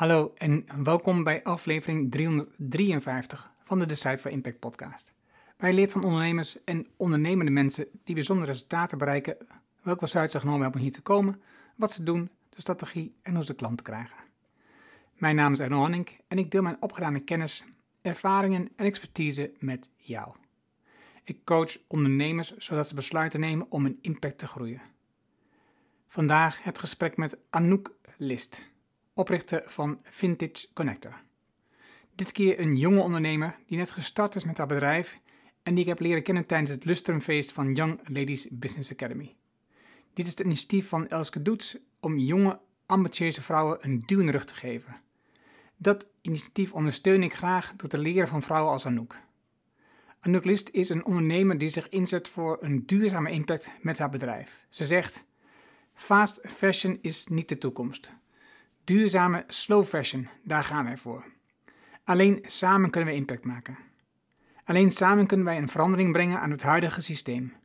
Hallo en welkom bij aflevering 353 van de Decide for Impact podcast. Wij leert van ondernemers en ondernemende mensen die bijzondere resultaten bereiken, welke besluiten ze genomen hebben om hier te komen, wat ze doen, de strategie en hoe ze klanten krijgen. Mijn naam is Erno Hannink en ik deel mijn opgedane kennis, ervaringen en expertise met jou. Ik coach ondernemers zodat ze besluiten nemen om hun impact te groeien. Vandaag het gesprek met Anouk List, oprichter van Vintage Connector. Dit keer een jonge ondernemer die net gestart is met haar bedrijf en die ik heb leren kennen tijdens het lustrumfeest van Young Ladies Business Academy. Dit is het initiatief van Elske Doets om jonge, ambitieuze vrouwen een duw in de rug te geven. Dat initiatief ondersteun ik graag door te leren van vrouwen als Anouk. Anouk List is een ondernemer die zich inzet voor een duurzame impact met haar bedrijf. Ze zegt: fast fashion is niet de toekomst. Duurzame slow fashion, daar gaan wij voor. Alleen samen kunnen we impact maken. Alleen samen kunnen wij een verandering brengen aan het huidige systeem.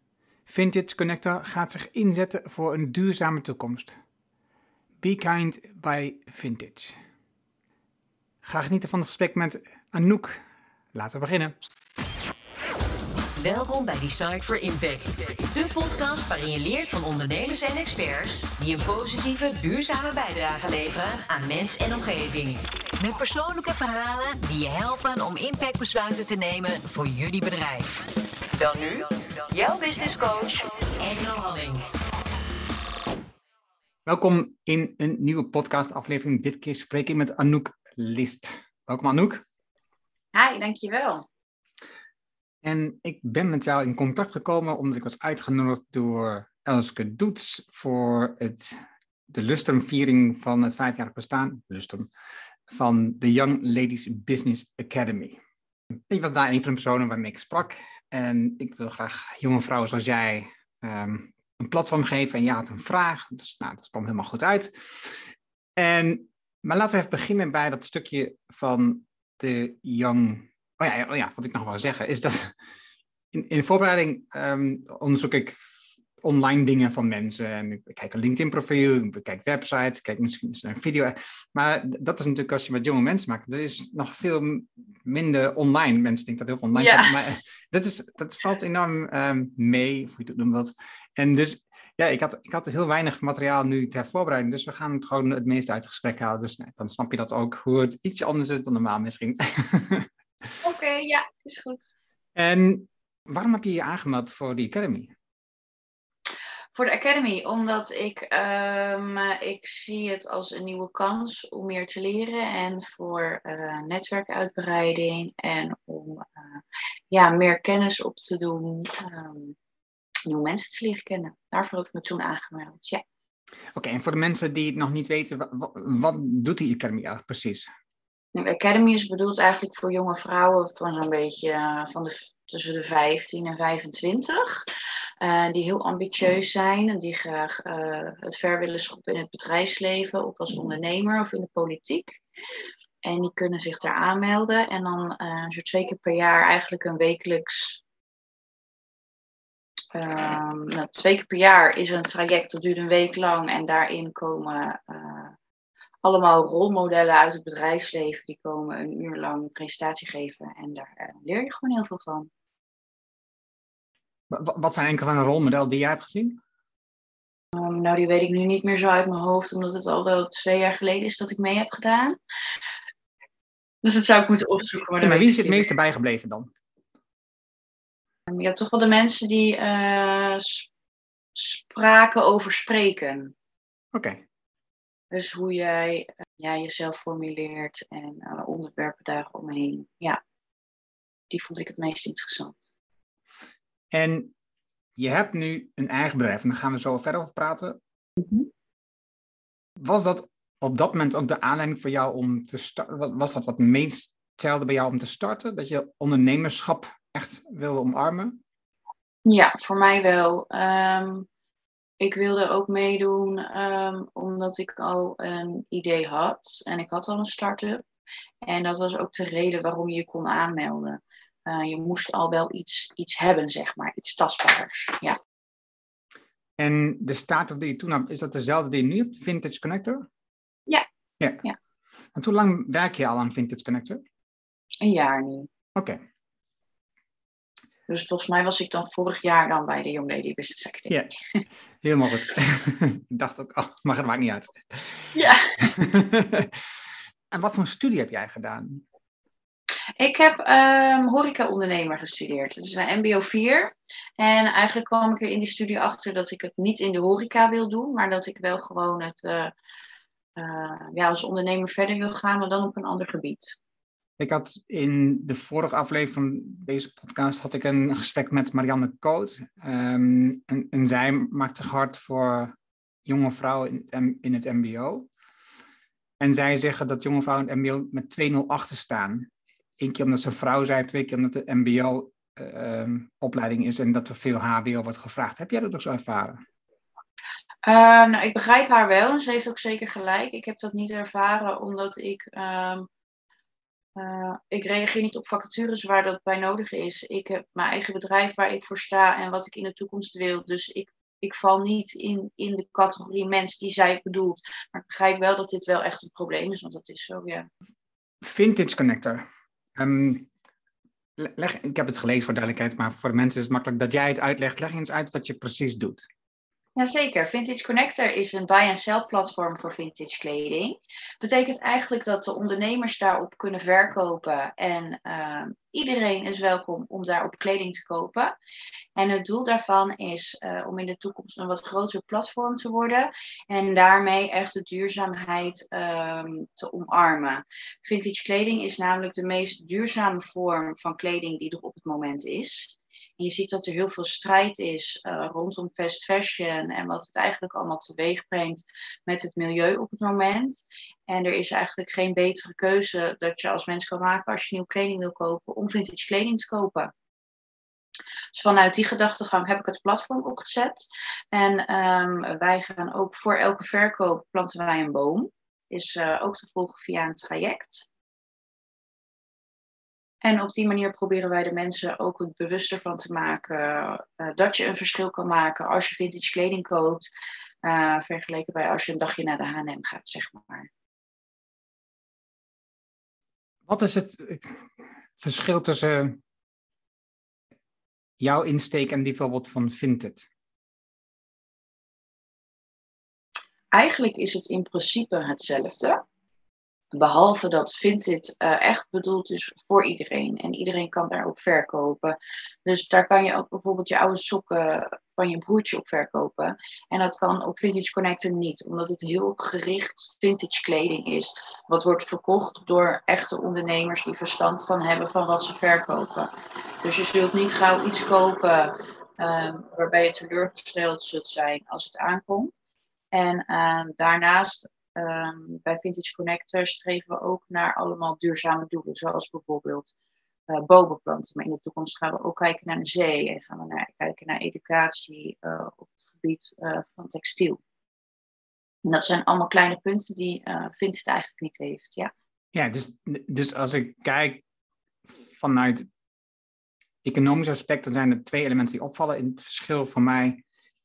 Vintage Connector gaat zich inzetten voor een duurzame toekomst. Be kind by Vintage. Ga genieten van het gesprek met Anouk. Laten we beginnen. Welkom bij Decide for Impact, de podcast waarin je leert van ondernemers en experts die een positieve, duurzame bijdrage leveren aan mens en omgeving. Met persoonlijke verhalen die je helpen om impactbesluiten te nemen voor jullie bedrijf. Dan nu, jouw business coach, Erno Hannink. Welkom in een nieuwe podcastaflevering. Dit keer spreek ik met Anouk List. Welkom Anouk. Hi, dankjewel. En ik ben met jou in contact gekomen omdat ik was uitgenodigd door Elske Doets voor de lustrumviering van het 5-jarig bestaan van de Young Ladies Business Academy. Ik was daar een van de personen waarmee ik sprak. En ik wil graag jonge vrouwen zoals jij een platform geven. En jij had een vraag, dus dat kwam helemaal goed uit. Maar laten we even beginnen bij dat stukje van de Young... Oh ja, wat ik nog wil zeggen is dat in voorbereiding onderzoek ik online dingen van mensen. En ik kijk een LinkedIn-profiel, ik bekijk websites, ik kijk misschien een video. Maar dat is natuurlijk als je met jonge mensen maakt. Er is nog veel minder online. Mensen denken dat heel veel online zijn. Maar dat valt enorm mee, of hoe je het noemt wat. En dus, ja, ik had heel weinig materiaal nu ter voorbereiding. Dus we gaan het gewoon het meeste uit het gesprek halen. Dus dan snap je dat ook, hoe het ietsje anders is dan normaal misschien. Oké, ja, is goed. En waarom heb je je aangemeld voor de Academy? Voor de Academy, omdat ik zie het als een nieuwe kans om meer te leren en voor netwerkuitbreiding en om meer kennis op te doen, nieuwe mensen te leren kennen. Daarvoor heb ik me toen aangemeld, ja. Oké, en voor de mensen die het nog niet weten, wat doet die Academy eigenlijk precies? De Academy is bedoeld eigenlijk voor jonge vrouwen van zo'n beetje tussen de 15 en 25. Die heel ambitieus zijn en die graag het ver willen schoppen in het bedrijfsleven of als ondernemer of in de politiek. En die kunnen zich daar aanmelden en dan zo 2 keer per jaar eigenlijk een wekelijks... 2 keer per jaar is een traject dat duurt een week lang en daarin komen... Allemaal rolmodellen uit het bedrijfsleven, die komen een uur lang een presentatie geven. En daar leer je gewoon heel veel van. Wat zijn enkele van de rolmodellen die jij hebt gezien? Die weet ik nu niet meer zo uit mijn hoofd, omdat het al wel 2 jaar geleden is dat ik mee heb gedaan. Dus dat zou ik moeten opzoeken. Maar wie is het meeste bijgebleven dan? Ja, toch wel de mensen die spraken over spreken. Oké. Dus hoe jij jezelf formuleert en onderwerpen daar omheen. Ja, die vond ik het meest interessant. En je hebt nu een eigen bedrijf en daar gaan we zo verder over praten. Mm-hmm. Was dat op dat moment ook de aanleiding voor jou om te starten? Was dat wat meest telde bij jou om te starten? Dat je ondernemerschap echt wilde omarmen? Ja, voor mij wel. Ik wilde ook meedoen omdat ik al een idee had. En ik had al een start-up. En dat was ook de reden waarom je kon aanmelden. Je moest al wel iets hebben, zeg maar. Iets tastbaars, ja. En de start-up die je toen had, is dat dezelfde die je nu hebt? Vintage Connector? Ja. Want Want hoe lang werk je al aan Vintage Connector? 1 jaar nu. Oké. Dus volgens mij was ik dan vorig jaar dan bij de Young Lady Business Academy. Ja, helemaal goed. Ik dacht ook, oh, maar het maakt niet uit. Ja. En wat voor studie heb jij gedaan? Ik heb horeca-ondernemer gestudeerd. Dat is een mbo 4. En eigenlijk kwam ik er in die studie achter dat ik het niet in de horeca wil doen. Maar dat ik wel gewoon het als ondernemer verder wil gaan, maar dan op een ander gebied. Ik had in de vorige aflevering van deze podcast had ik een gesprek met Marianne Koot. En zij maakt zich hard voor jonge vrouwen in het mbo. En zij zeggen dat jonge vrouwen in het mbo met 2-0 achter staan. 1 keer omdat ze vrouw zijn, 2 keer omdat de mbo-opleiding is en dat er veel hbo wordt gevraagd. Heb jij dat ook zo ervaren? Ik begrijp haar wel en ze heeft ook zeker gelijk. Ik heb dat niet ervaren omdat ik reageer niet op vacatures waar dat bij nodig is. Ik heb mijn eigen bedrijf waar ik voor sta en wat ik in de toekomst wil. Dus ik val niet in de categorie mens die zij bedoelt. Maar ik begrijp wel dat dit wel echt een probleem is, want dat is zo, ja. Vintage Connector. Ik heb het gelezen voor duidelijkheid, maar voor de mensen is het makkelijk dat jij het uitlegt. Leg eens uit wat je precies doet. Jazeker. Vintage Connector is een buy-and-sell platform voor vintage kleding. Betekent eigenlijk dat de ondernemers daarop kunnen verkopen. En iedereen is welkom om daarop kleding te kopen. En het doel daarvan is om in de toekomst een wat groter platform te worden. En daarmee echt de duurzaamheid te omarmen. Vintage kleding is namelijk de meest duurzame vorm van kleding die er op het moment is. En je ziet dat er heel veel strijd is rondom fast fashion en wat het eigenlijk allemaal teweeg brengt met het milieu op het moment. En er is eigenlijk geen betere keuze dat je als mens kan maken als je nieuwe kleding wil kopen om vintage kleding te kopen. Dus vanuit die gedachtegang heb ik het platform opgezet. En wij gaan ook voor elke verkoop planten wij een boom. Is ook te volgen via een traject. En op die manier proberen wij de mensen ook het bewuster van te maken dat je een verschil kan maken als je vintage kleding koopt, vergeleken bij als je een dagje naar de H&M gaat, zeg maar. Wat is het verschil tussen jouw insteek en die bijvoorbeeld van Vinted? Eigenlijk is het in principe hetzelfde. Behalve dat Vinted echt bedoeld is voor iedereen. En iedereen kan daarop verkopen. Dus daar kan je ook bijvoorbeeld je oude sokken van je broertje op verkopen. En dat kan op Vintage Connector niet. Omdat het heel gericht vintage kleding is. Wat wordt verkocht door echte ondernemers die verstand van hebben van wat ze verkopen. Dus je zult niet gauw iets kopen waarbij je teleurgesteld zult zijn als het aankomt. En daarnaast... bij Vintage Connector streven we ook naar allemaal duurzame doelen. Zoals bijvoorbeeld bomenplanten. Maar in de toekomst gaan we ook kijken naar de zee. En gaan we kijken naar educatie op het gebied van textiel. En dat zijn allemaal kleine punten die Vinted eigenlijk niet heeft. Ja, ja, dus als ik kijk vanuit economisch aspect, dan zijn er 2 elementen die opvallen. En het verschil voor mij...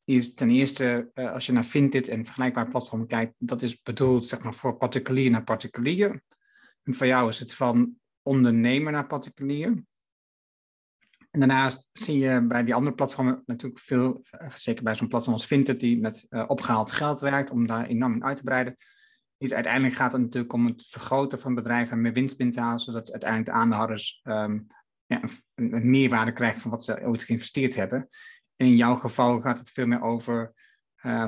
is ten eerste, als je naar Vinted en vergelijkbaar platform kijkt, dat is bedoeld zeg maar voor particulier naar particulier. En voor jou is het van ondernemer naar particulier. En daarnaast zie je bij die andere platformen natuurlijk veel, zeker bij zo'n platform als Vinted, die met opgehaald geld werkt om daar enorm in uit te breiden. Dus uiteindelijk gaat het natuurlijk om het vergroten van bedrijven en meer winst binnen te halen, zodat uiteindelijk de aandeelhouders een meerwaarde krijgen van wat ze ooit geïnvesteerd hebben. En in jouw geval gaat het veel meer over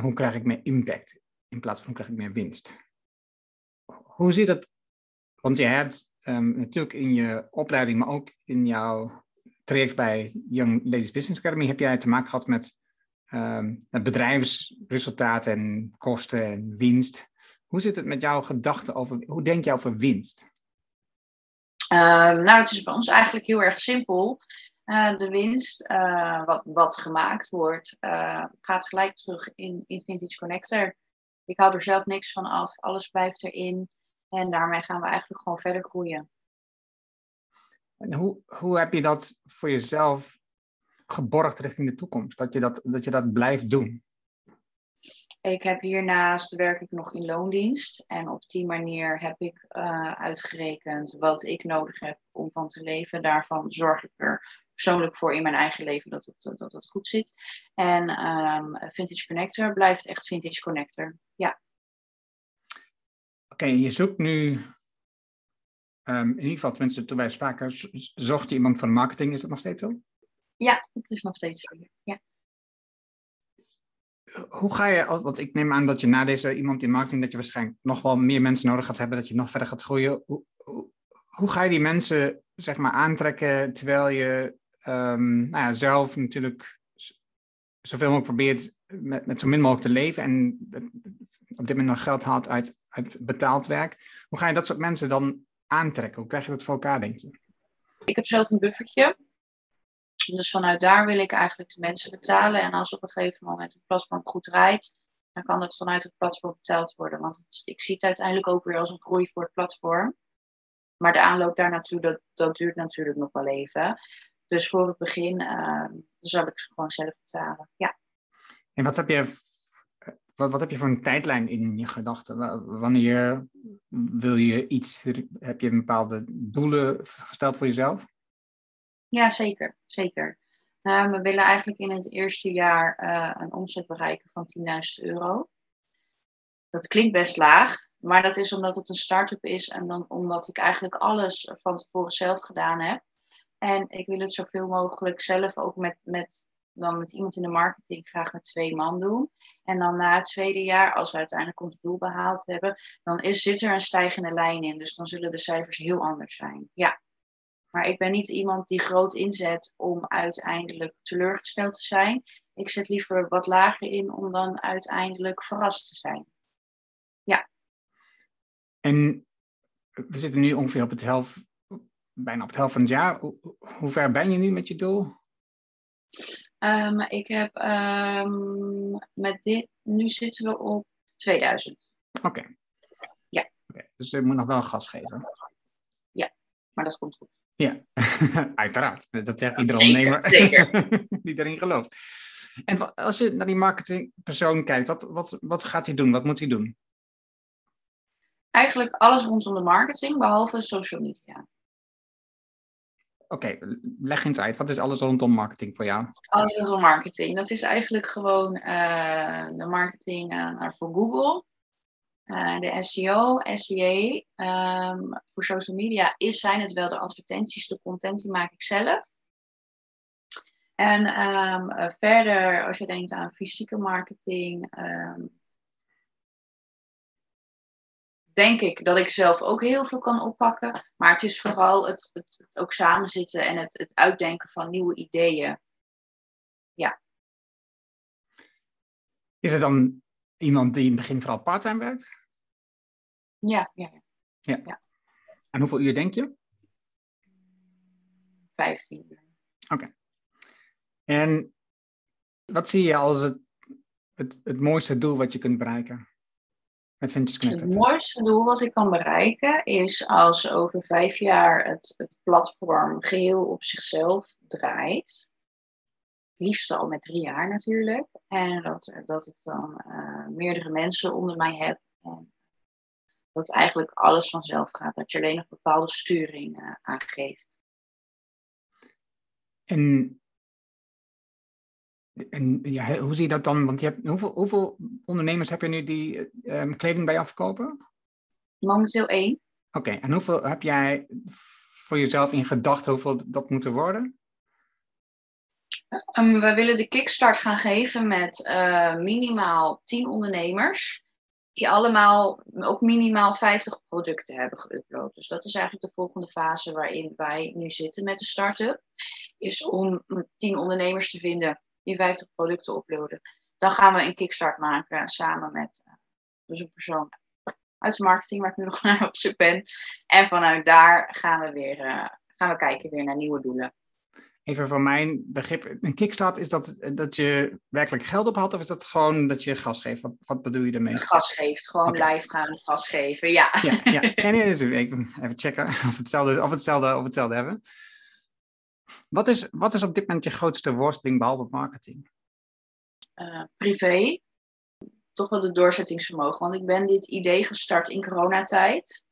hoe krijg ik meer impact in plaats van hoe krijg ik meer winst. Hoe zit dat? Want je hebt natuurlijk in je opleiding, maar ook in jouw traject bij Young Ladies Business Academy, heb jij te maken gehad met bedrijfsresultaten en kosten en winst. Hoe zit het met jouw gedachten over, hoe denk jij over winst? Het is bij ons eigenlijk heel erg simpel. De winst, wat gemaakt wordt, gaat gelijk terug in Vintage Connector. Ik hou er zelf niks van af. Alles blijft erin. En daarmee gaan we eigenlijk gewoon verder groeien. En hoe heb je dat voor jezelf geborgd richting de toekomst? Dat je dat blijft doen? Ik heb hiernaast werk ik nog in loondienst. En op die manier heb ik uitgerekend wat ik nodig heb om van te leven. Daarvan zorg ik er persoonlijk voor in mijn eigen leven dat het goed zit. En Vintage Connector blijft echt Vintage Connector. Ja. Oké, je zoekt nu... in ieder geval, tenminste, toen wij spraken, zocht je iemand van marketing. Is dat nog steeds zo? Ja, het is nog steeds zo, ja. Hoe ga je, want ik neem aan dat je na deze iemand in marketing, dat je waarschijnlijk nog wel meer mensen nodig gaat hebben, dat je nog verder gaat groeien. Hoe ga je die mensen, zeg maar, aantrekken, terwijl je zelf natuurlijk zoveel mogelijk probeert met zo min mogelijk te leven en op dit moment nog geld haalt uit betaald werk. Hoe ga je dat soort mensen dan aantrekken? Hoe krijg je dat voor elkaar, denk je? Ik heb zelf een buffertje. Dus vanuit daar wil ik eigenlijk de mensen betalen. En als op een gegeven moment het platform goed draait, dan kan dat vanuit het platform betaald worden. Want ik zie het uiteindelijk ook weer als een groei voor het platform. Maar de aanloop daar naartoe, dat duurt natuurlijk nog wel even. Dus voor het begin zal ik ze gewoon zelf betalen. Ja. En wat heb je voor een tijdlijn in je gedachten? Wanneer wil je iets? Heb je bepaalde doelen gesteld voor jezelf? Ja, zeker. Zeker. We willen eigenlijk in het eerste jaar een omzet bereiken van €10.000. Dat klinkt best laag, maar dat is omdat het een start-up is en dan omdat ik eigenlijk alles van tevoren zelf gedaan heb. En ik wil het zoveel mogelijk zelf ook met iemand in de marketing graag met 2 man doen. En dan na het tweede jaar, als we uiteindelijk ons doel behaald hebben, dan zit er een stijgende lijn in. Dus dan zullen de cijfers heel anders zijn. Ja. Maar ik ben niet iemand die groot inzet om uiteindelijk teleurgesteld te zijn. Ik zet liever wat lager in om dan uiteindelijk verrast te zijn. Ja. En we zitten nu ongeveer bijna op het helft van het jaar. Hoe ver ben je nu met je doel? Ik heb nu zitten we op 2000. Oké. Ja. Okay. Dus je moet nog wel gas geven. Ja, maar dat komt goed. Ja, uiteraard. Dat zegt iedere ondernemer zeker. Die daarin gelooft. En als je naar die marketingpersoon kijkt, wat gaat hij doen? Wat moet hij doen? Eigenlijk alles rondom de marketing, behalve social media. Oké, leg eens uit. Wat is alles rondom marketing voor jou? Alles rondom marketing. Dat is eigenlijk gewoon de marketing voor Google. De SEO, SEA, voor social media zijn het wel de advertenties, de content die maak ik zelf. En verder, als je denkt aan fysieke marketing, denk ik dat ik zelf ook heel veel kan oppakken. Maar het is vooral het ook samenzitten en het uitdenken van nieuwe ideeën. Ja. Is het dan... iemand die in het begin vooral part-time werkt? Ja. En hoeveel uur denk je? 15 uur. Oké. En wat zie je als het mooiste doel wat je kunt bereiken? Met Vintage Connector. Het mooiste doel wat ik kan bereiken is als over 5 jaar het platform geheel op zichzelf draait. Liefst al met 3 jaar natuurlijk. En dat ik dan meerdere mensen onder mij heb. En dat eigenlijk alles vanzelf gaat. Dat je alleen nog bepaalde sturing aangeeft. En hoe zie je dat dan? Want je hebt, hoeveel ondernemers heb je nu die kleding bij je afkopen? Momenteel 1. Oké, en hoeveel heb jij voor jezelf in gedachten hoeveel dat moeten worden? We willen de kickstart gaan geven met minimaal 10 ondernemers. Die allemaal ook minimaal 50 producten hebben geüpload. Dus dat is eigenlijk de volgende fase waarin wij nu zitten met de start-up. Is om 10 ondernemers te vinden die 50 producten uploaden. Dan gaan we een kickstart maken samen met een persoon uit de marketing waar ik nu nog naar op zoek ben. En vanuit daar gaan we kijken weer naar nieuwe doelen. Even voor mijn begrip, een kickstart, is dat je werkelijk geld ophaalt of is dat gewoon dat je gas geeft? Wat bedoel je daarmee? Gas geeft, gewoon live gaan, gas geven, ja. En even checken of hetzelfde hebben. Wat is op dit moment je grootste worsteling behalve marketing? Privé. toch wel de doorzettingsvermogen. Want ik ben dit idee gestart in coronatijd.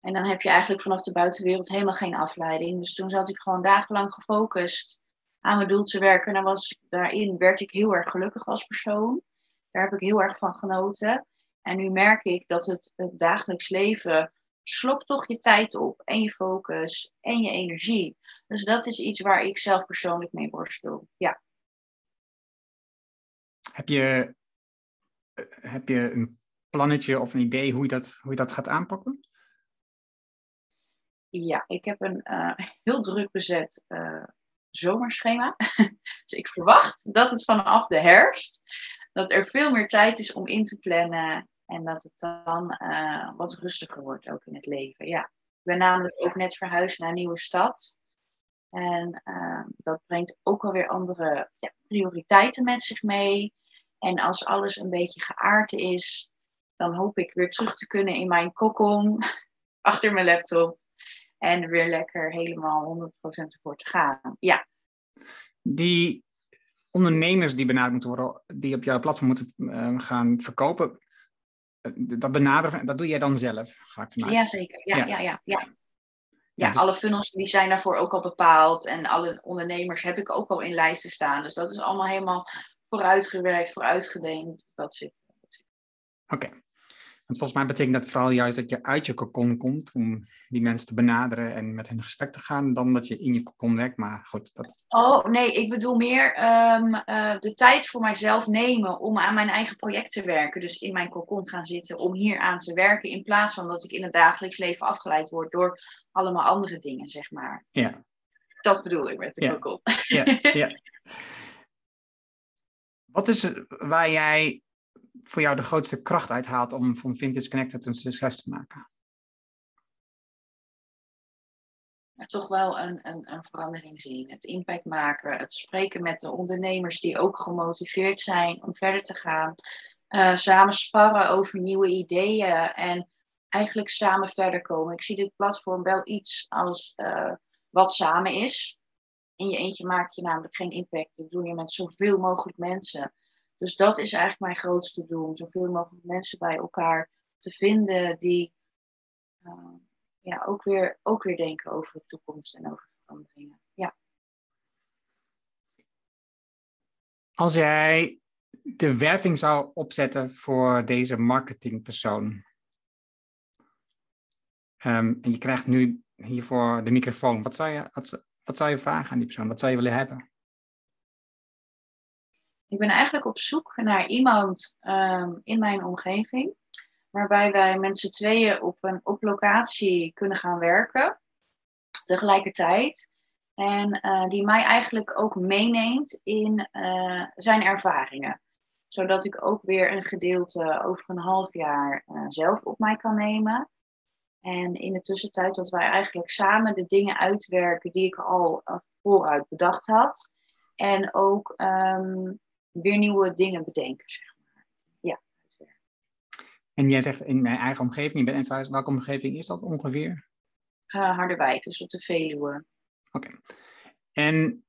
En dan heb je eigenlijk vanaf de buitenwereld helemaal geen afleiding. Dus toen zat ik gewoon dagenlang gefocust aan mijn doel te werken. En daarin werd ik heel erg gelukkig als persoon. Daar heb ik heel erg van genoten. En nu merk ik dat het dagelijks leven slokt toch je tijd op en je focus en je energie. Dus dat is iets waar ik zelf persoonlijk mee worstel. Ja. Heb je een plannetje of een idee hoe je dat gaat aanpakken? Ja, ik heb een heel druk bezet zomerschema. Dus ik verwacht dat het vanaf de herfst, dat er veel meer tijd is om in te plannen. En dat het dan wat rustiger wordt ook in het leven. Ja. Ik ben namelijk ook net verhuisd naar een nieuwe stad. En dat brengt ook alweer andere prioriteiten met zich mee. En als alles een beetje geaard is, dan hoop ik weer terug te kunnen in mijn kokon. Achter mijn laptop. En weer lekker helemaal 100% ervoor te gaan. Ja. Die ondernemers die benaderd moeten worden, die op jouw platform moeten gaan verkopen, dat benaderen, dat doe jij dan zelf, ga ik vanuit. Jazeker, ja, dus alle funnels die zijn daarvoor ook al bepaald. En alle ondernemers heb ik ook al in lijsten staan. Dus dat is allemaal helemaal vooruitgewerkt, vooruitgedenkt. Dat zit. Oké. Want volgens mij betekent dat vooral juist dat je uit je cocon komt om die mensen te benaderen en met hun gesprek te gaan, dan dat je in je cocon werkt. Maar goed, dat... Oh nee, ik bedoel meer de tijd voor mijzelf nemen om aan mijn eigen project te werken. Dus in mijn cocon gaan zitten om hier aan te werken, in plaats van dat ik in het dagelijks leven afgeleid word door allemaal andere dingen, zeg maar. Ja. Dat bedoel ik met de cocon. Ja. Wat is waar jij... voor jou de grootste kracht uithaalt om van Vintage Connector een succes te maken? Toch wel een verandering zien. Het impact maken. Het spreken met de ondernemers die ook gemotiveerd zijn om verder te gaan. Samen sparren over nieuwe ideeën. En eigenlijk samen verder komen. Ik zie dit platform wel iets als wat samen is. In je eentje maak je namelijk geen impact. Dat doe je met zoveel mogelijk mensen. Dus dat is eigenlijk mijn grootste doel. Om zoveel mogelijk mensen bij elkaar te vinden die ook weer denken over de toekomst en over veranderingen. Ja. Als jij de werving zou opzetten voor deze marketingpersoon. En je krijgt nu hiervoor de microfoon. Wat zou je vragen aan die persoon? Wat zou je willen hebben? Ik ben eigenlijk op zoek naar iemand in mijn omgeving, waarbij wij met z'n tweeën op locatie kunnen gaan werken, tegelijkertijd. En die mij eigenlijk ook meeneemt in zijn ervaringen. Zodat ik ook weer een gedeelte over een half jaar zelf op mij kan nemen. En in de tussentijd dat wij eigenlijk samen de dingen uitwerken die ik al vooruit bedacht had. En ook... weer nieuwe dingen bedenken, zeg maar. Ja. En jij zegt in mijn eigen omgeving, je bent in het huis, welke omgeving is dat ongeveer? Harderwijk, dus op de Veluwe. Oké. En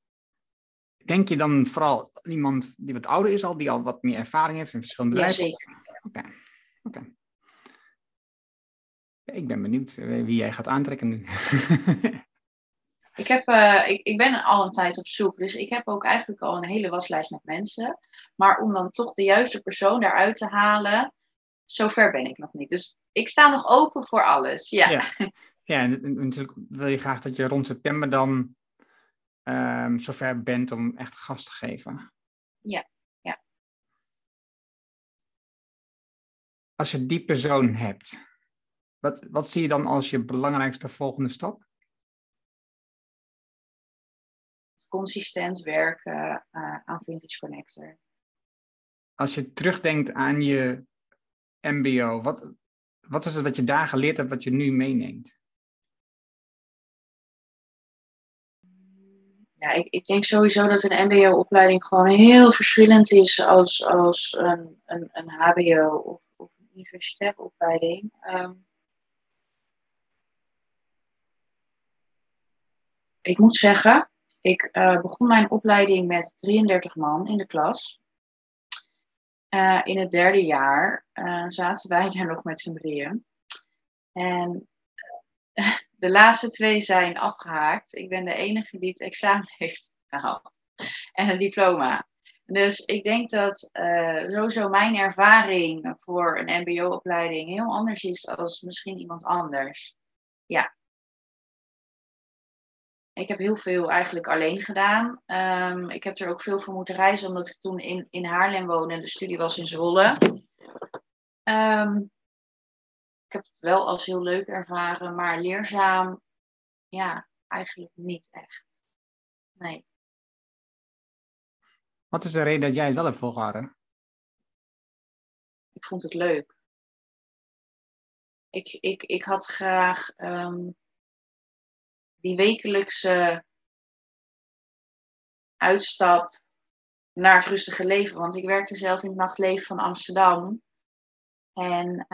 denk je dan vooral iemand die wat ouder is al, die al wat meer ervaring heeft in verschillende bedrijven? Jazeker. Oké. Ik ben benieuwd wie jij gaat aantrekken nu. Ik ben al een tijd op zoek, dus ik heb ook eigenlijk al een hele waslijst met mensen. Maar om dan toch de juiste persoon daaruit te halen, zover ben ik nog niet. Dus ik sta nog open voor alles, Ja, en natuurlijk wil je graag dat je rond september dan zover bent om echt gas te geven. Ja. Als je die persoon hebt, wat zie je dan als je belangrijkste volgende stap? Consistent werken aan Vintage Connector. Als je terugdenkt aan je MBO, wat is het wat je daar geleerd hebt, wat je nu meeneemt? Ja, ik denk sowieso dat een MBO-opleiding gewoon heel verschillend is als een HBO of een universitaire opleiding. Ik moet zeggen... Ik begon mijn opleiding met 33 man in de klas. In het derde jaar zaten wij daar nog met z'n drieën. En de laatste twee zijn afgehaakt. Ik ben de enige die het examen heeft gehaald. En het diploma. Dus ik denk dat sowieso mijn ervaring voor een mbo-opleiding heel anders is dan misschien iemand anders. Ja. Ik heb heel veel eigenlijk alleen gedaan. Ik heb er ook veel voor moeten reizen, omdat ik toen in Haarlem woonde en de studie was in Zwolle. Ik heb het wel als heel leuk ervaren, maar leerzaam, ja, eigenlijk niet echt. Nee. Wat is de reden dat jij het wel hebt volgehouden? Ik vond het leuk. Ik had graag die wekelijkse uitstap naar het rustige leven. Want ik werkte zelf in het nachtleven van Amsterdam. En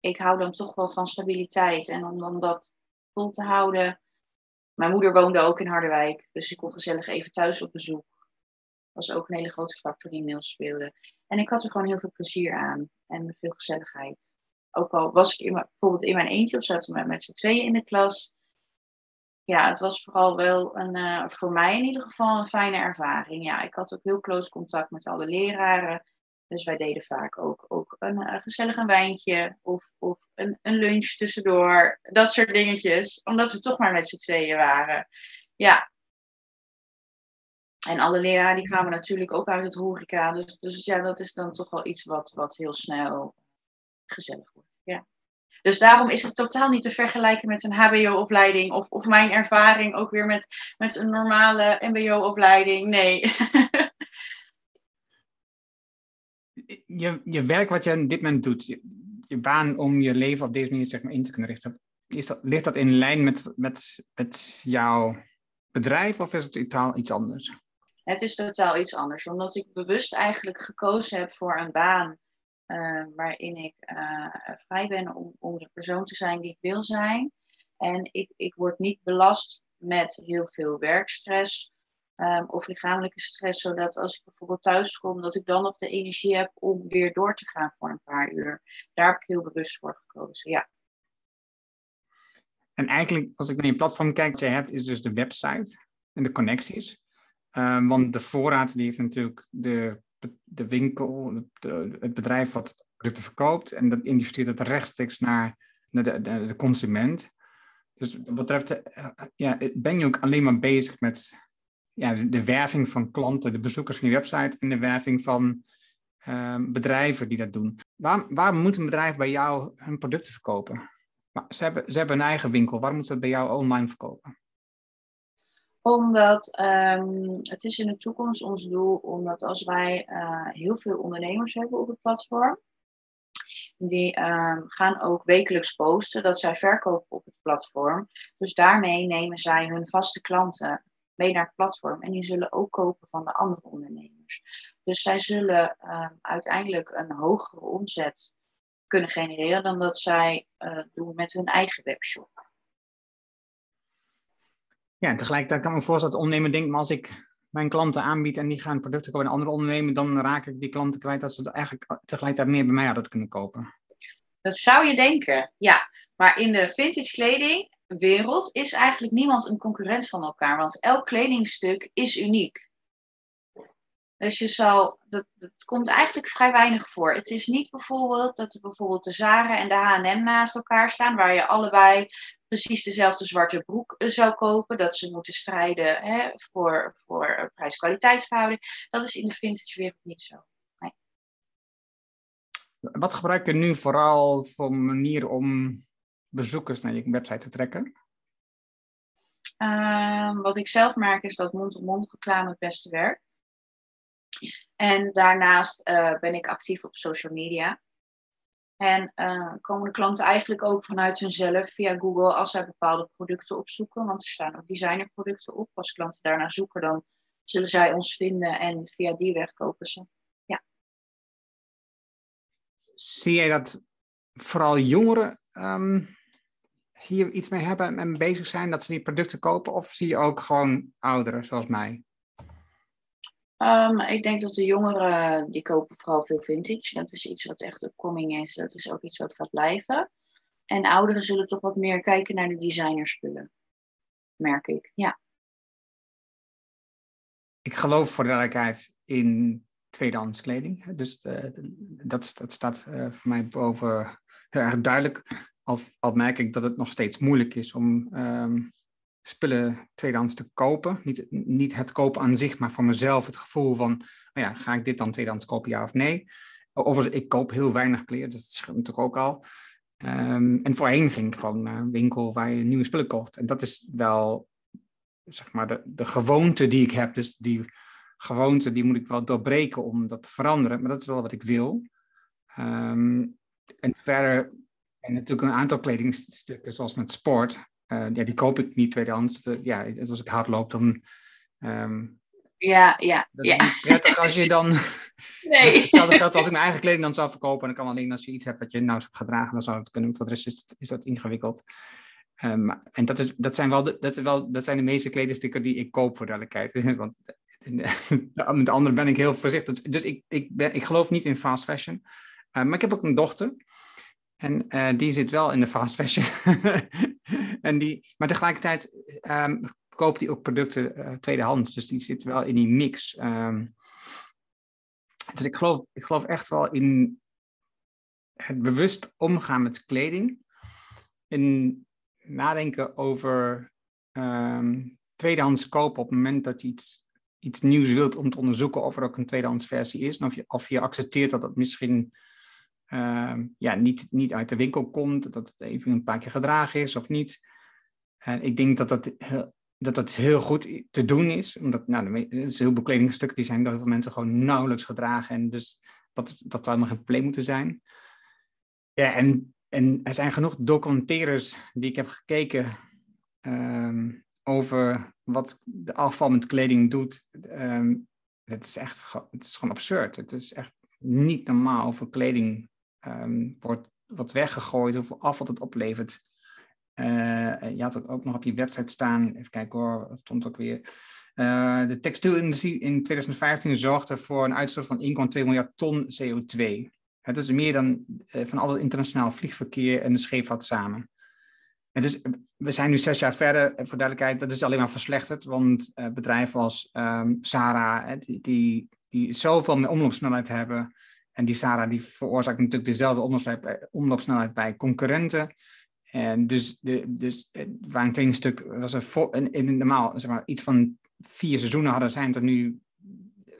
ik hou dan toch wel van stabiliteit. En om dan dat vol te houden. Mijn moeder woonde ook in Harderwijk. Dus ik kon gezellig even thuis op bezoek. Dat was ook een hele grote factor die inmiddels speelde. En ik had er gewoon heel veel plezier aan. En veel gezelligheid. Ook al was ik bijvoorbeeld in mijn eentje of zaten we met z'n tweeën in de klas. Ja, het was vooral wel een, voor mij in ieder geval een fijne ervaring. Ja, ik had ook heel close contact met alle leraren. Dus wij deden vaak ook een gezellig een wijntje of een lunch tussendoor. Dat soort dingetjes. Omdat we toch maar met z'n tweeën waren. Ja. En alle leraren die kwamen natuurlijk ook uit het horeca. Dus ja, dat is dan toch wel iets wat heel snel gezellig wordt. Ja. Dus daarom is het totaal niet te vergelijken met een hbo-opleiding. Of mijn ervaring ook weer met een normale mbo-opleiding. Nee. Je werk wat je in dit moment doet, je baan om je leven op deze manier zeg maar in te kunnen richten, ligt dat in lijn met jouw bedrijf of is het totaal iets anders? Het is totaal iets anders, omdat ik bewust eigenlijk gekozen heb voor een baan waarin ik vrij ben om de persoon te zijn die ik wil zijn. En ik word niet belast met heel veel werkstress. Of lichamelijke stress, zodat als ik bijvoorbeeld thuis kom, dat ik dan nog de energie heb om weer door te gaan voor een paar uur. Daar heb ik heel bewust voor gekozen, ja. En eigenlijk, als ik naar je platform kijk, wat je hebt, is dus de website en de connecties. Want de voorraad, die heeft natuurlijk de winkel, het bedrijf wat de producten verkoopt. En dat investeert het rechtstreeks naar de consument. Dus wat betreft, ja, ben je ook alleen maar bezig met... Ja, de werving van klanten, de bezoekers van die website en de werving van bedrijven die dat doen. Waarom moet een bedrijf bij jou hun producten verkopen? Ze hebben een eigen winkel. Waarom moeten ze het bij jou online verkopen? Omdat het is in de toekomst ons doel, omdat als wij heel veel ondernemers hebben op het platform, die gaan ook wekelijks posten dat zij verkopen op het platform. Dus daarmee nemen zij hun vaste klanten mee naar het platform. En die zullen ook kopen van de andere ondernemers. Dus zij zullen uiteindelijk een hogere omzet kunnen genereren dan dat zij doen met hun eigen webshop. Ja, en tegelijkertijd kan ik me voorstellen dat de ondernemer denkt, maar als ik mijn klanten aanbied en die gaan producten kopen bij een andere ondernemer, dan raak ik die klanten kwijt dat ze eigenlijk tegelijkertijd meer bij mij hadden kunnen kopen. Dat zou je denken, ja. Maar in de vintage kleding wereld is eigenlijk niemand een concurrent van elkaar, want elk kledingstuk is uniek. Dus dat komt eigenlijk vrij weinig voor. Het is niet bijvoorbeeld dat er bijvoorbeeld de Zara en de H&M naast elkaar staan, waar je allebei precies dezelfde zwarte broek zou kopen, dat ze moeten strijden voor prijs-kwaliteitsverhouding. Dat is in de vintage wereld niet zo. Nee. Wat gebruik je nu vooral voor manier om bezoekers naar je website te trekken? Wat ik zelf merk is dat mond-op-mond reclame het beste werkt. En daarnaast ben ik actief op social media. En komen de klanten eigenlijk ook vanuit hunzelf via Google als zij bepaalde producten opzoeken. Want er staan ook designerproducten op. Als klanten daarnaar zoeken, dan zullen zij ons vinden en via die weg kopen ze. Ja. Zie jij dat vooral jongeren hier iets mee hebben en bezig zijn dat ze die producten kopen, of zie je ook gewoon ouderen zoals mij? Ik denk dat de jongeren, die kopen vooral veel vintage. Dat is iets wat echt opkoming is. Dat is ook iets wat gaat blijven. En ouderen zullen toch wat meer kijken naar de designerspullen. Merk ik, ja. Ik geloof voor de duidelijkheid in tweedehands kleding. Dus dat staat voor mij boven heel erg duidelijk. Al merk ik dat het nog steeds moeilijk is om spullen tweedehands te kopen. Niet het kopen aan zich, maar voor mezelf het gevoel van... Nou ja, ga ik dit dan tweedehands kopen, ja of nee? Overigens, ik koop heel weinig kleren, dat scheelt natuurlijk ook al. En voorheen ging ik gewoon naar een winkel waar je nieuwe spullen kocht. En dat is wel, zeg maar, de gewoonte die ik heb. Dus die gewoonte die moet ik wel doorbreken om dat te veranderen. Maar dat is wel wat ik wil. En verder... En natuurlijk een aantal kledingstukken, zoals met sport, die koop ik niet tweedehands. Als ik hard loop, dan... Dat is niet prettig als je dan... Nee. Hetzelfde geldt als ik mijn eigen kleding dan zou verkopen. En dan kan alleen als je iets hebt wat je nauwelijks hebt gedragen, dan zou dat kunnen. Voor de rest is dat ingewikkeld. En dat zijn de meeste kledingstukken die ik koop, voor duidelijkheid. Want met de anderen ben ik heel voorzichtig. Dus ik geloof niet in fast fashion. Maar ik heb ook een dochter. En die zit wel in de fast fashion. Maar tegelijkertijd koopt die ook producten tweedehands. Dus die zit wel in die mix. Dus ik geloof echt wel in het bewust omgaan met kleding. En nadenken over tweedehands kopen op het moment dat je iets nieuws wilt om te onderzoeken of er ook een tweedehands versie is. En of je accepteert dat misschien... niet uit de winkel komt, dat het even een paar keer gedragen is of niet. Ik denk dat heel goed te doen is. Omdat er zijn heel veel kledingstukken die zijn door heel veel mensen gewoon nauwelijks gedragen. En dus dat zou helemaal geen probleem moeten zijn. Ja, en er zijn genoeg documentaires die ik heb gekeken over wat de afval met kleding doet. Het is gewoon absurd. Het is echt niet normaal hoeveel kleding wordt weggegooid, hoeveel afval het oplevert. Je had het ook nog op je website staan. Even kijken hoor, dat stond ook weer. De textielindustrie in 2015 zorgde voor een uitstoot van 1,2 miljard ton CO2. Het is meer dan van al het internationaal vliegverkeer en de scheepvaart samen. En dus, we zijn nu 6 jaar verder. Voor duidelijkheid, dat is alleen maar verslechterd. Want bedrijven als Zara, die zoveel meer omloopsnelheid hebben. En die Zara die veroorzaakt natuurlijk dezelfde omloopsnelheid bij concurrenten. En dus waar een kledingstuk was normaal, zeg maar, iets van 4 seizoenen hadden, zijn tot nu,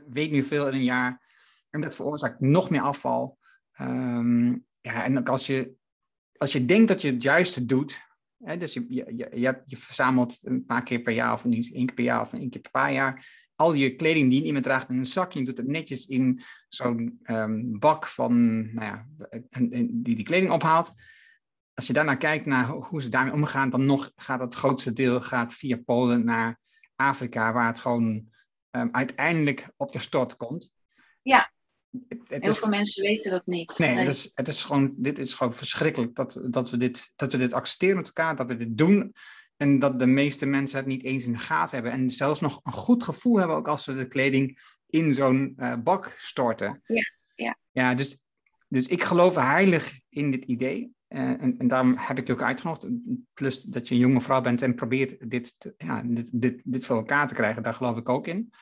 weet nu veel in een jaar. En dat veroorzaakt nog meer afval. En ook als je denkt dat je het juiste doet, hè, dus je verzamelt een paar keer per jaar of niet, 1 keer per jaar of 1 keer per paar jaar. Al je kleding die iemand draagt in een zakje, je doet het netjes in zo'n bak van, die kleding ophaalt. Als je daarna kijkt naar hoe ze daarmee omgaan, dan nog gaat het grootste deel via Polen naar Afrika, waar het gewoon uiteindelijk op de stort komt. Ja, heel veel mensen weten dat niet. Nee, dit is gewoon verschrikkelijk dat we dit accepteren met elkaar, dat we dit doen. En dat de meeste mensen het niet eens in de gaten hebben. En zelfs nog een goed gevoel hebben, ook als ze de kleding in zo'n bak storten. Ja, dus ik geloof heilig in dit idee. En daarom heb ik je ook uitgenodigd. Plus dat je een jonge vrouw bent en probeert dit voor elkaar te krijgen. Daar geloof ik ook in.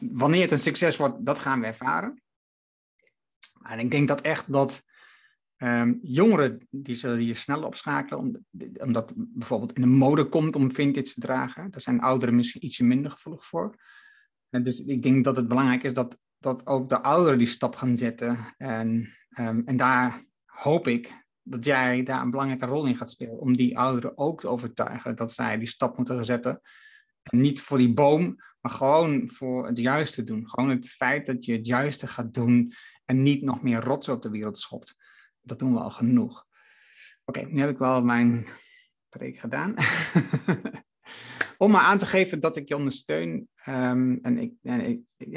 Wanneer het een succes wordt, dat gaan we ervaren. En ik denk dat echt dat... jongeren die zullen hier snel opschakelen, omdat bijvoorbeeld in de mode komt om vintage te dragen. Daar zijn ouderen misschien ietsje minder gevoelig voor. En dus ik denk dat het belangrijk is dat ook de ouderen die stap gaan zetten. En daar hoop ik dat jij daar een belangrijke rol in gaat spelen. Om die ouderen ook te overtuigen dat zij die stap moeten zetten. En niet voor die boom, maar gewoon voor het juiste doen. Gewoon het feit dat je het juiste gaat doen en niet nog meer rotzooi op de wereld schopt. Dat doen we al genoeg. Oké, nu heb ik wel mijn preek gedaan. Om maar aan te geven dat ik je ondersteun.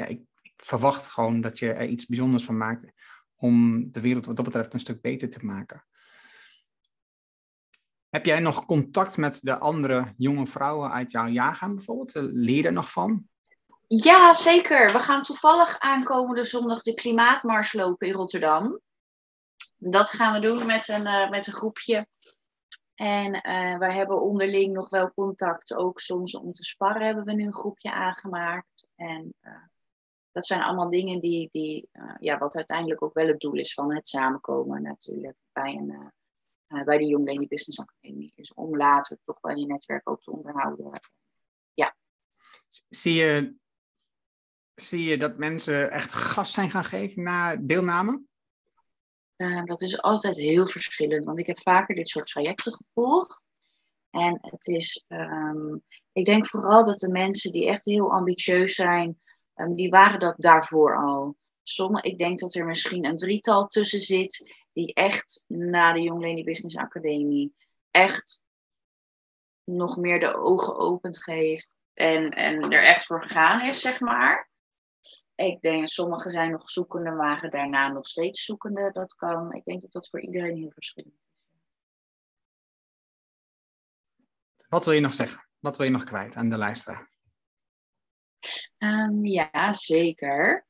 Ik verwacht gewoon dat je er iets bijzonders van maakt. Om de wereld wat dat betreft een stuk beter te maken. Heb jij nog contact met de andere jonge vrouwen uit jouw jaargang bijvoorbeeld? Leer je er nog van? Ja, zeker. We gaan toevallig aankomende zondag de klimaatmars lopen in Rotterdam. Dat gaan we doen met een groepje. En we hebben onderling nog wel contact. Ook soms om te sparren hebben we nu een groepje aangemaakt. En dat zijn allemaal dingen die wat uiteindelijk ook wel het doel is van het samenkomen natuurlijk bij bij de Young Lady Business Academy. Dus om later toch wel je netwerk ook te onderhouden. Ja. Zie je dat mensen echt gas zijn gaan geven na deelname? Dat is altijd heel verschillend. Want ik heb vaker dit soort trajecten gevolgd. En het is... ik denk vooral dat de mensen die echt heel ambitieus zijn... die waren dat daarvoor al. Ik denk dat er misschien een drietal tussen zit... die echt na de Young Lady Business Academy... echt nog meer de ogen opent geeft... En er echt voor gegaan is, zeg maar. Ik denk, sommigen zijn nog zoekende, waren daarna nog steeds zoekende. Dat kan. Ik denk dat dat voor iedereen heel verschillend is. Wat wil je nog zeggen? Wat wil je nog kwijt aan de luisteraar? Ja, zeker.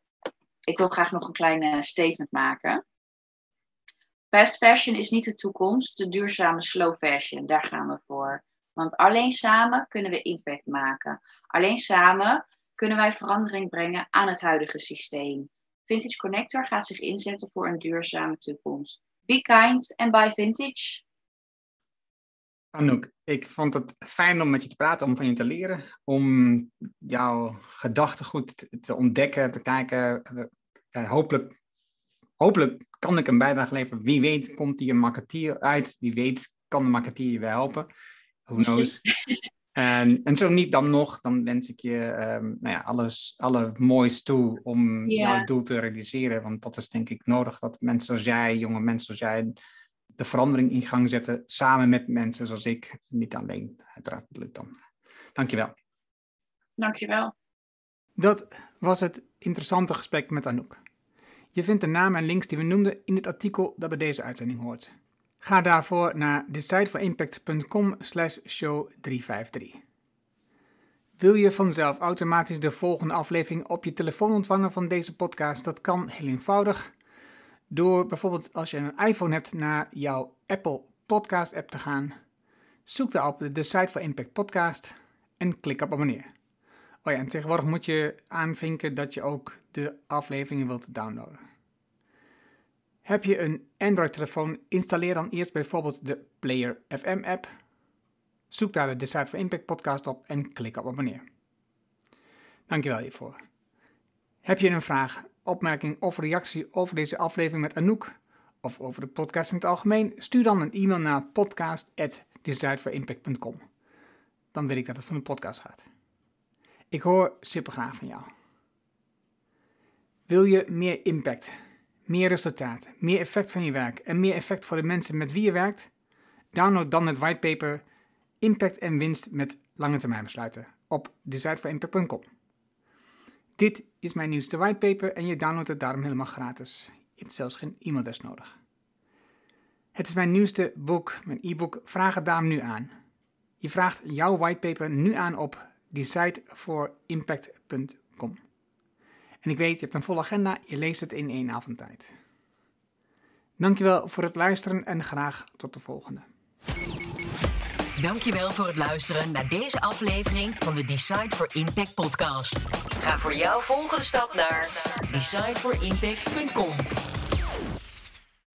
Ik wil graag nog een kleine statement maken. Fast fashion is niet de toekomst. De duurzame slow fashion, daar gaan we voor. Want alleen samen kunnen we impact maken. Alleen samen kunnen wij verandering brengen aan het huidige systeem. Vintage Connector gaat zich inzetten voor een duurzame toekomst. Be kind and buy vintage. Anouk, ik vond het fijn om met je te praten, om van je te leren. Om jouw gedachtegoed te ontdekken, te kijken. Hopelijk kan ik een bijdrage leveren. Wie weet komt hier een marketeer uit. Wie weet kan de marketeer je weer helpen. Who knows? En zo niet dan nog, dan wens ik je alle moois toe om jouw doel te realiseren. Want dat is denk ik nodig, dat mensen zoals jij, jonge mensen zoals jij, de verandering in gang zetten. Samen met mensen zoals ik, niet alleen, uiteraard bedoel ik dan. Dankjewel. Dankjewel. Dat was het interessante gesprek met Anouk. Je vindt de namen en links die we noemden in het artikel dat bij deze uitzending hoort. Ga daarvoor naar decideforimpact.com/show353. Wil je vanzelf automatisch de volgende aflevering op je telefoon ontvangen van deze podcast? Dat kan heel eenvoudig. Door bijvoorbeeld als je een iPhone hebt naar jouw Apple Podcast app te gaan. Zoek daarop de Decide for Impact podcast en klik op abonneer. Oh ja, en tegenwoordig moet je aanvinken dat je ook de afleveringen wilt downloaden. Heb je een Android-telefoon, installeer dan eerst bijvoorbeeld de Player FM-app. Zoek daar de Decide for Impact podcast op en klik op abonneer. Dankjewel hiervoor. Heb je een vraag, opmerking of reactie over deze aflevering met Anouk of over de podcast in het algemeen? Stuur dan een e-mail naar podcast@decideforimpact.com. Dan weet ik dat het van de podcast gaat. Ik hoor supergraag van jou. Wil je meer impact? Meer resultaat, meer effect van je werk en meer effect voor de mensen met wie je werkt? Download dan het whitepaper Impact en winst met lange termijn besluiten op decideforimpact.com. Dit is mijn nieuwste whitepaper en je downloadt het daarom helemaal gratis. Je hebt zelfs geen e-mailadres nodig. Het is mijn nieuwste boek, mijn e-book. Vraag het daarom nu aan. Je vraagt jouw whitepaper nu aan op decideforimpact.com. En ik weet, je hebt een volle agenda, je leest het in 1 avond tijd. Dankjewel voor het luisteren en graag tot de volgende. Dankjewel voor het luisteren naar deze aflevering van de Decide for Impact podcast. Ga voor jouw volgende stap naar decideforimpact.com.